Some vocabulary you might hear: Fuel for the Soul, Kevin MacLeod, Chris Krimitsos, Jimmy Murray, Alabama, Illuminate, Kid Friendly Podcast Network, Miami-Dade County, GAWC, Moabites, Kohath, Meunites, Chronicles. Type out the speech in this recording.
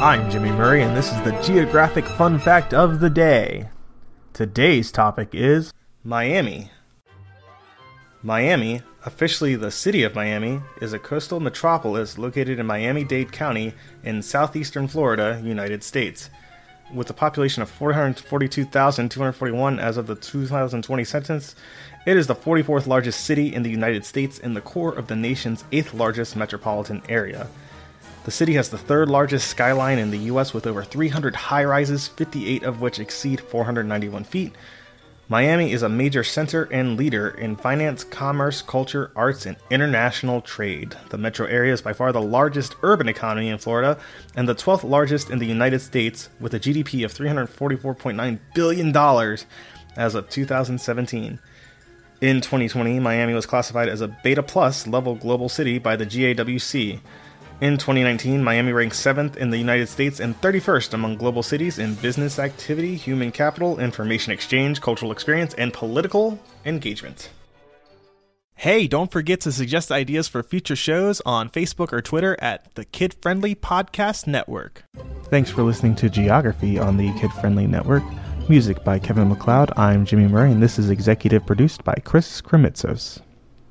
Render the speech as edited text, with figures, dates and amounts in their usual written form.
I'm Jimmy Murray, and this is the Geographic Fun Fact of the Day. Today's topic is Miami. Miami, officially the city of Miami, is a coastal metropolis located in Miami-Dade County in southeastern Florida, United States. With a population of 442,241 as of the 2020 census, it is the 44th largest city in the United States and the core of the nation's 8th largest metropolitan area. The city has the 3rd largest skyline in the U.S. with over 300 high-rises, 58 of which exceed 491 feet. Miami is a major center and leader in finance, commerce, culture, arts, and international trade. The metro area is by far the largest urban economy in Florida and the 12th largest in the United States, with a GDP of $344.9 billion as of 2017. In 2020, Miami was classified as a Beta Plus level global city by the GAWC. In 2019, Miami ranked 7th in the United States and 31st among global cities in business activity, human capital, information exchange, cultural experience, and political engagement. Hey, don't forget to suggest ideas for future shows on Facebook or Twitter at the Kid Friendly Podcast Network. Thanks for listening to Geography on the Kid Friendly Network. Music by Kevin MacLeod. I'm Jimmy Murray, and this is executive produced by Chris Krimitsos.